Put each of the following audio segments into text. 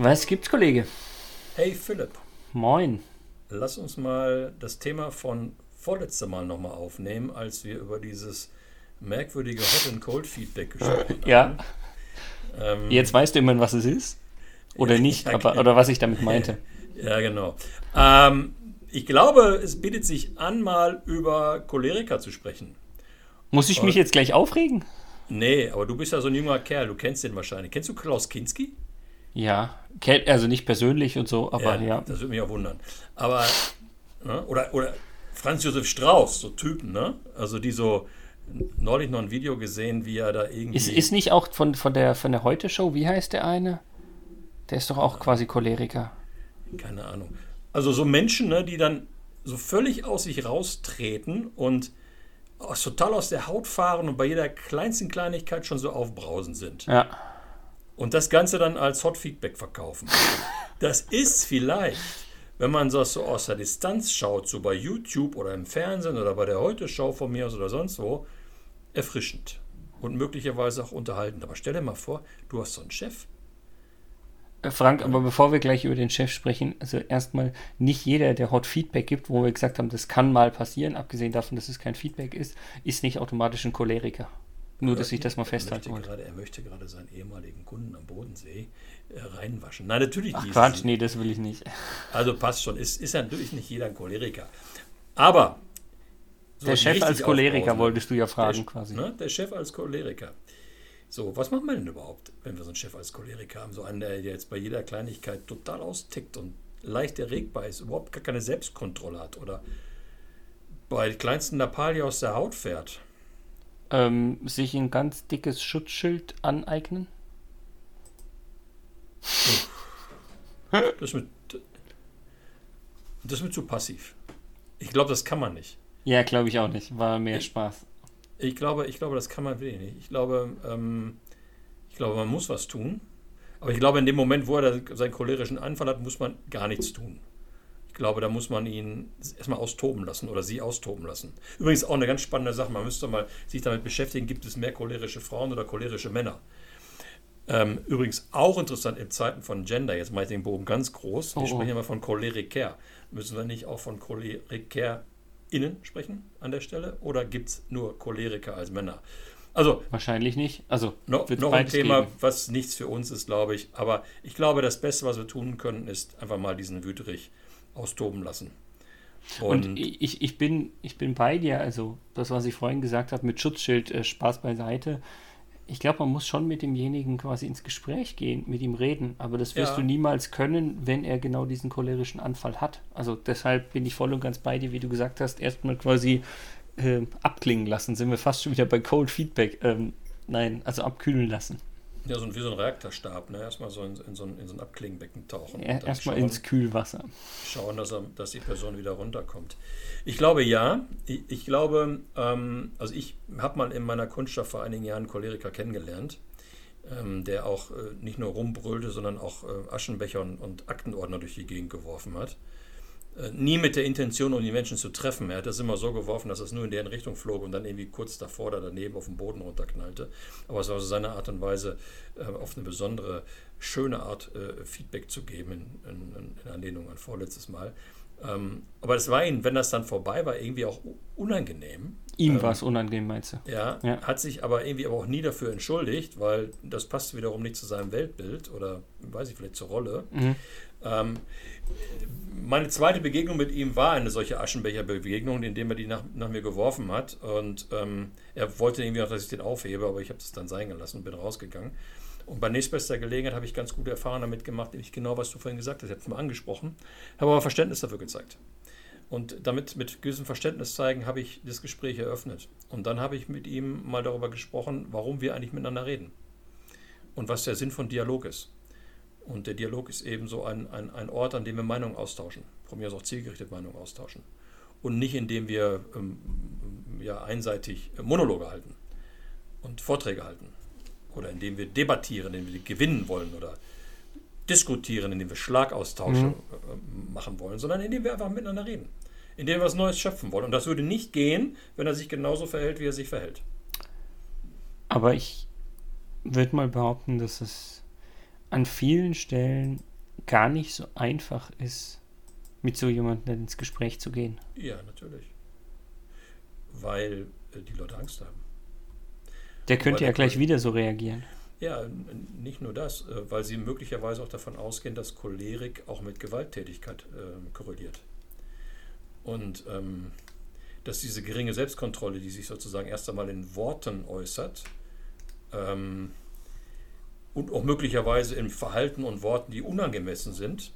Was gibt's, Kollege? Hey Philipp. Moin. Lass uns mal das Thema von vorletztem Mal nochmal aufnehmen, als wir über dieses merkwürdige Hot and Cold Feedback gesprochen haben. Ja. Jetzt weißt du immerhin, was es ist. Oder nicht, aber, oder was ich damit meinte. Ja, genau. Ich glaube, es bietet sich an, mal über Choleriker zu sprechen. Muss ich mich jetzt gleich aufregen? Nee, aber du bist ja so ein junger Kerl, du kennst den wahrscheinlich. Kennst du Klaus Kinski? Ja, also nicht persönlich und so, aber ja. Das würde mich auch wundern. Aber, ne? Oder Franz Josef Strauß, so Typen, ne? Also die so, neulich noch ein Video gesehen, wie er da irgendwie... Ist nicht auch von der Heute-Show, wie heißt der eine? Der ist doch auch quasi Choleriker. Keine Ahnung. Also so Menschen, ne, die dann so völlig aus sich raustreten und total aus der Haut fahren und bei jeder kleinsten Kleinigkeit schon so aufbrausend sind. Ja. Und das Ganze dann als Hot Feedback verkaufen. Das ist vielleicht, wenn man das so aus der Distanz schaut, so bei YouTube oder im Fernsehen oder bei der Heute-Show von mir aus oder sonst wo, erfrischend und möglicherweise auch unterhaltend. Aber stell dir mal vor, du hast so einen Chef. Frank, aber bevor wir gleich über den Chef sprechen, also erstmal nicht jeder, der Hot Feedback gibt, wo wir gesagt haben, das kann mal passieren, abgesehen davon, dass es kein Feedback ist nicht automatisch ein Choleriker. Nur, dass ich das mal festhalten wollte. Er möchte gerade seinen ehemaligen Kunden am Bodensee reinwaschen. Nein, natürlich nicht. Quatsch, nee, das will ich nicht. Also passt schon, ist natürlich nicht jeder ein Choleriker. Aber... So der Chef als Choleriker wolltest du ja fragen quasi. Ne, der Chef als Choleriker. So, was machen wir denn überhaupt, wenn wir so einen Chef als Choleriker haben? So einen, der jetzt bei jeder Kleinigkeit total austickt und leicht erregbar ist, überhaupt gar keine Selbstkontrolle hat oder bei kleinsten Lappalie aus der Haut fährt. Sich ein ganz dickes Schutzschild aneignen? Oh. Das ist mir zu passiv. Ich glaube, das kann man nicht. Ja, glaube ich auch nicht. War mehr Spaß. Ich glaube, das kann man wenig. Ich glaube, man muss was tun. Aber ich glaube, in dem Moment, wo er seinen cholerischen Anfall hat, muss man gar nichts tun. Ich glaube, da muss man ihn erstmal austoben lassen oder sie austoben lassen. Übrigens auch eine ganz spannende Sache. Man müsste mal sich damit beschäftigen, gibt es mehr cholerische Frauen oder cholerische Männer? Übrigens auch interessant in Zeiten von Gender. Jetzt mache ich den Bogen ganz groß. Wir sprechen immer von Choleriker. Müssen wir nicht auch von Choleriker innen sprechen an der Stelle? Oder gibt es nur Choleriker als Männer? Also wahrscheinlich nicht. Also noch ein Thema, was nichts für uns ist, glaube ich. Aber ich glaube, das Beste, was wir tun können, ist einfach mal diesen Wüterich austoben lassen. Und ich bin bei dir. Also das, was ich vorhin gesagt habe, mit Schutzschild, Spaß beiseite. Ich glaube, man muss schon mit demjenigen quasi ins Gespräch gehen, mit ihm reden. Aber das wirst du niemals können, wenn er genau diesen cholerischen Anfall hat. Also deshalb bin ich voll und ganz bei dir, wie du gesagt hast, erstmal quasi abklingen lassen. Sind wir fast schon wieder bei Cold Feedback. Nein, also abkühlen lassen. Ja, so wie so ein Reaktorstab. Ne? Erstmal so in so ein Abklingenbecken tauchen. Ja, erstmal ins Kühlwasser. Schauen, dass die Person wieder runterkommt. Ich glaube, ja. Ich glaube, ich habe mal in meiner Kundschaft vor einigen Jahren einen Choleriker kennengelernt, der auch nicht nur rumbrüllte, sondern auch Aschenbecher und Aktenordner durch die Gegend geworfen hat. Nie mit der Intention, um die Menschen zu treffen. Er hat das immer so geworfen, dass es nur in deren Richtung flog und dann irgendwie kurz davor oder daneben auf den Boden runterknallte. Aber es war so seine Art und Weise, auf eine besondere, schöne Art Feedback zu geben in Anlehnung an vorletztes Mal. Aber das war ihm, wenn das dann vorbei war, irgendwie auch unangenehm. Ihm war es unangenehm, meinst du? Ja, hat sich aber irgendwie auch nie dafür entschuldigt, weil das passt wiederum nicht zu seinem Weltbild oder, weiß ich, vielleicht zur Rolle. Mhm. Meine zweite Begegnung mit ihm war eine solche Aschenbecher-Begegnung, indem er die nach mir geworfen hat und er wollte irgendwie auch, dass ich den aufhebe, aber ich habe das dann sein gelassen und bin rausgegangen. Und bei nächstbester Gelegenheit habe ich ganz gute Erfahrungen damit gemacht, nämlich genau, was du vorhin gesagt hast, ich habe es mal angesprochen, habe aber Verständnis dafür gezeigt. Und damit mit gewissem Verständnis zeigen, habe ich das Gespräch eröffnet. Und dann habe ich mit ihm mal darüber gesprochen, warum wir eigentlich miteinander reden und was der Sinn von Dialog ist. Und der Dialog ist eben so ein Ort, an dem wir Meinungen austauschen. Von mir aus auch zielgerichtet Meinungen austauschen. Und nicht, indem wir einseitig Monologe halten und Vorträge halten. Oder indem wir debattieren, indem wir gewinnen wollen oder diskutieren, indem wir Schlagaustausche machen wollen, sondern indem wir einfach miteinander reden. Indem wir was Neues schöpfen wollen. Und das würde nicht gehen, wenn er sich genauso verhält, wie er sich verhält. Aber ich würde mal behaupten, dass es an vielen Stellen gar nicht so einfach ist, mit so jemandem ins Gespräch zu gehen. Ja, natürlich. Weil die Leute Angst haben. Der könnte ja gleich wieder so reagieren. Ja, nicht nur das, weil sie möglicherweise auch davon ausgehen, dass Cholerik auch mit Gewalttätigkeit korreliert. Und dass diese geringe Selbstkontrolle, die sich sozusagen erst einmal in Worten äußert, und auch möglicherweise im Verhalten und Worten, die unangemessen sind,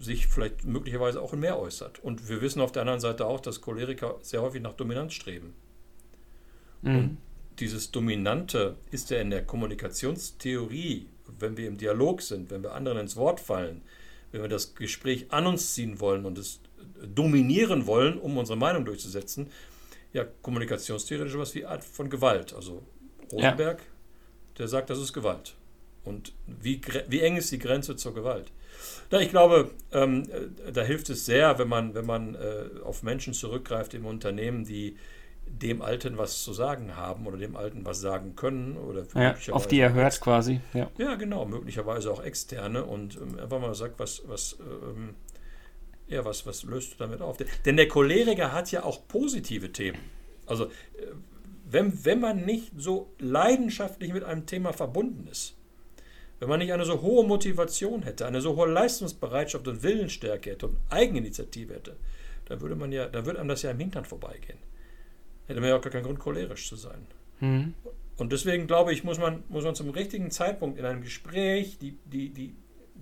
sich vielleicht möglicherweise auch in mehr äußert. Und wir wissen auf der anderen Seite auch, dass Choleriker sehr häufig nach Dominanz streben. Mhm. Und dieses Dominante ist ja in der Kommunikationstheorie, wenn wir im Dialog sind, wenn wir anderen ins Wort fallen, wenn wir das Gespräch an uns ziehen wollen und es dominieren wollen, um unsere Meinung durchzusetzen, ja kommunikationstheoretisch was wie Art von Gewalt. Also Rosenberg, der sagt, das ist Gewalt. Und wie eng ist die Grenze zur Gewalt? Na, ich glaube, da hilft es sehr, wenn man auf Menschen zurückgreift im Unternehmen, die dem Alten was zu sagen haben oder dem Alten was sagen können. Oder ja, auf die er hört quasi. Ja. Ja, genau, möglicherweise auch Externe und einfach mal sagt, was löst du damit auf? Denn der Choleriker hat ja auch positive Themen. Also wenn man nicht so leidenschaftlich mit einem Thema verbunden ist, wenn man nicht eine so hohe Motivation hätte, eine so hohe Leistungsbereitschaft und Willensstärke hätte und Eigeninitiative hätte, dann würde einem das ja im Hintern vorbeigehen. Hätte man ja auch gar keinen Grund, cholerisch zu sein. Mhm. Und deswegen, glaube ich, muss man zum richtigen Zeitpunkt in einem Gespräch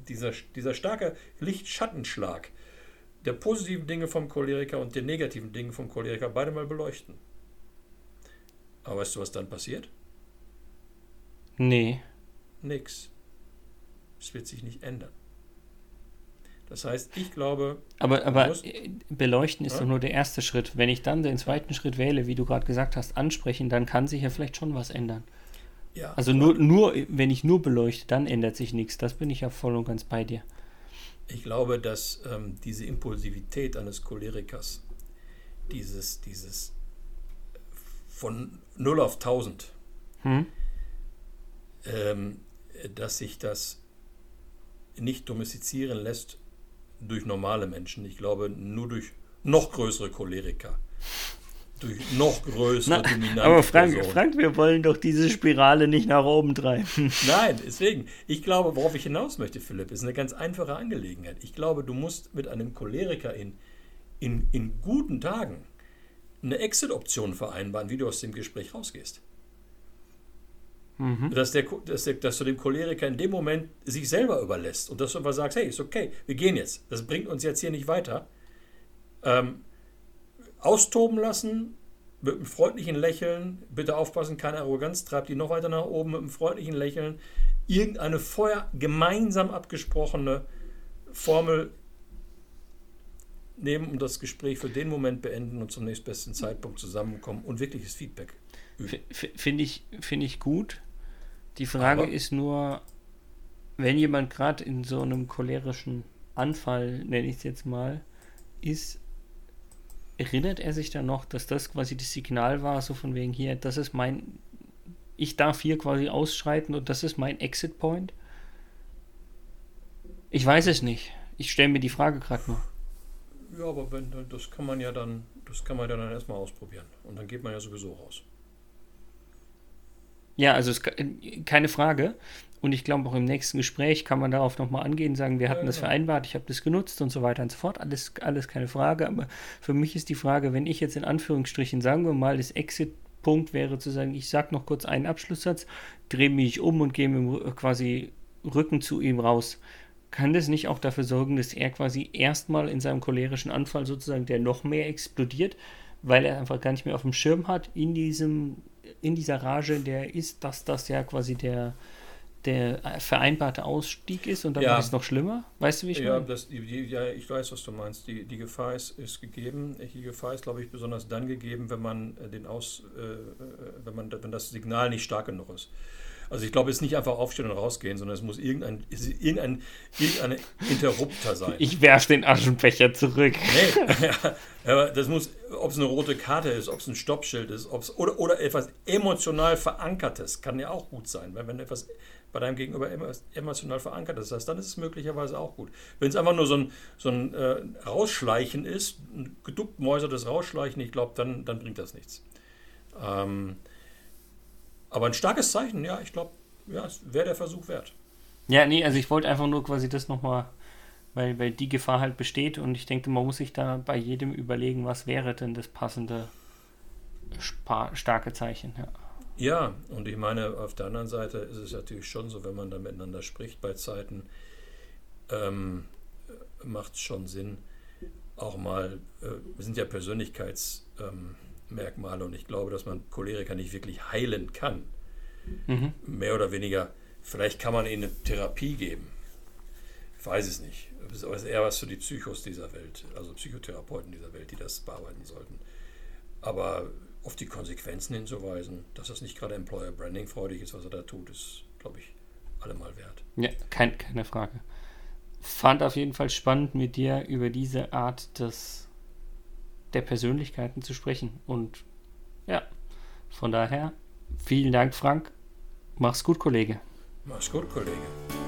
dieser starke Licht-Schattenschlag der positiven Dinge vom Choleriker und der negativen Dinge vom Choleriker beide mal beleuchten. Aber weißt du, was dann passiert? Nee. Nix. Es wird sich nicht ändern. Das heißt, ich glaube... Aber beleuchten ist doch nur der erste Schritt. Wenn ich dann den zweiten Schritt wähle, wie du gerade gesagt hast, ansprechen, dann kann sich ja vielleicht schon was ändern. Ja, also nur, wenn ich nur beleuchte, dann ändert sich nichts. Das bin ich ja voll und ganz bei dir. Ich glaube, dass diese Impulsivität eines Cholerikers, dieses von 0 auf 1000, dass sich das nicht domestizieren lässt durch normale Menschen. Ich glaube, nur durch noch größere Choleriker. Durch noch größere Dominanz. Aber Frank, wir wollen doch diese Spirale nicht nach oben treiben. Nein, deswegen. Ich glaube, worauf ich hinaus möchte, Philipp, ist eine ganz einfache Angelegenheit. Ich glaube, du musst mit einem Choleriker in guten Tagen eine Exit-Option vereinbaren, wie du aus dem Gespräch rausgehst. Mhm. Dass du dem Choleriker in dem Moment sich selber überlässt und dass du einfach sagst, hey, ist okay, wir gehen jetzt. Das bringt uns jetzt hier nicht weiter. Austoben lassen, mit einem freundlichen Lächeln, bitte aufpassen, keine Arroganz, treibt die noch weiter nach oben, mit einem freundlichen Lächeln, irgendeine vorher gemeinsam abgesprochene Formel nehmen und das Gespräch für den Moment beenden und zum nächstbesten Zeitpunkt zusammenkommen und wirkliches Feedback üben. Finde ich gut. Die Frage ist nur, wenn jemand gerade in so einem cholerischen Anfall, nenne ich es jetzt mal, ist, erinnert er sich dann noch, dass das quasi das Signal war, so von wegen hier, das ist mein, ich darf hier quasi ausschreiten und das ist mein Exit Point? Ich weiß es nicht. Ich stelle mir die Frage gerade nur. Ja, aber das kann man ja dann erstmal ausprobieren. Und dann geht man ja sowieso raus. Ja, also keine Frage. Und ich glaube, auch im nächsten Gespräch kann man darauf nochmal angehen, sagen, wir hatten das vereinbart, ich habe das genutzt und so weiter und so fort. Alles keine Frage. Aber für mich ist die Frage, wenn ich jetzt in Anführungsstrichen, sagen wir mal, das Exit-Punkt wäre zu sagen, ich sage noch kurz einen Abschlusssatz, drehe mich um und gehe mit quasi Rücken zu ihm raus. Kann das nicht auch dafür sorgen, dass er quasi erstmal in seinem cholerischen Anfall sozusagen, der noch mehr explodiert, weil er einfach gar nicht mehr auf dem Schirm hat, in dieser Rage, der ist, dass das ja quasi der vereinbarte Ausstieg ist und dann ist es noch schlimmer? Weißt du, wie ich meine? Ich weiß, was du meinst. Die Gefahr ist gegeben. Die Gefahr ist, glaube ich, besonders dann gegeben, wenn das Signal nicht stark genug ist. Also ich glaube, es ist nicht einfach aufstehen und rausgehen, sondern es muss irgendein Interrupter sein. Ich werfe den Aschenbecher zurück. Nee, aber das muss, ob es eine rote Karte ist, ob es ein Stoppschild ist, oder etwas emotional Verankertes, kann ja auch gut sein, wenn etwas bei deinem Gegenüber emotional verankert ist, das heißt, dann ist es möglicherweise auch gut. Wenn es einfach nur so ein Rausschleichen ist, ein geduckmäusertes Rausschleichen, ich glaube, dann bringt das nichts. Aber ein starkes Zeichen, ja, ich glaube, ja, es wäre der Versuch wert. Ja, nee, also ich wollte einfach nur quasi das nochmal, weil die Gefahr halt besteht und ich denke, man muss sich da bei jedem überlegen, was wäre denn das passende starke Zeichen, ja. Ja, und ich meine, auf der anderen Seite ist es natürlich schon so, wenn man da miteinander spricht bei Zeiten, macht es schon Sinn, auch mal, wir sind ja Persönlichkeitsmerkmale und ich glaube, dass man Choleriker nicht wirklich heilen kann. Mhm. Mehr oder weniger, vielleicht kann man ihnen eine Therapie geben. Ich weiß es nicht. Aber es ist eher was für die Psychos dieser Welt, also Psychotherapeuten dieser Welt, die das bearbeiten sollten. Aber auf die Konsequenzen hinzuweisen, dass das nicht gerade Employer Branding freudig ist, was er da tut, ist, glaube ich, allemal wert. Ja, keine Frage. Fand auf jeden Fall spannend, mit dir über diese Art der Persönlichkeiten zu sprechen. Und ja, von daher, vielen Dank, Frank. Mach's gut, Kollege. Mach's gut, Kollege.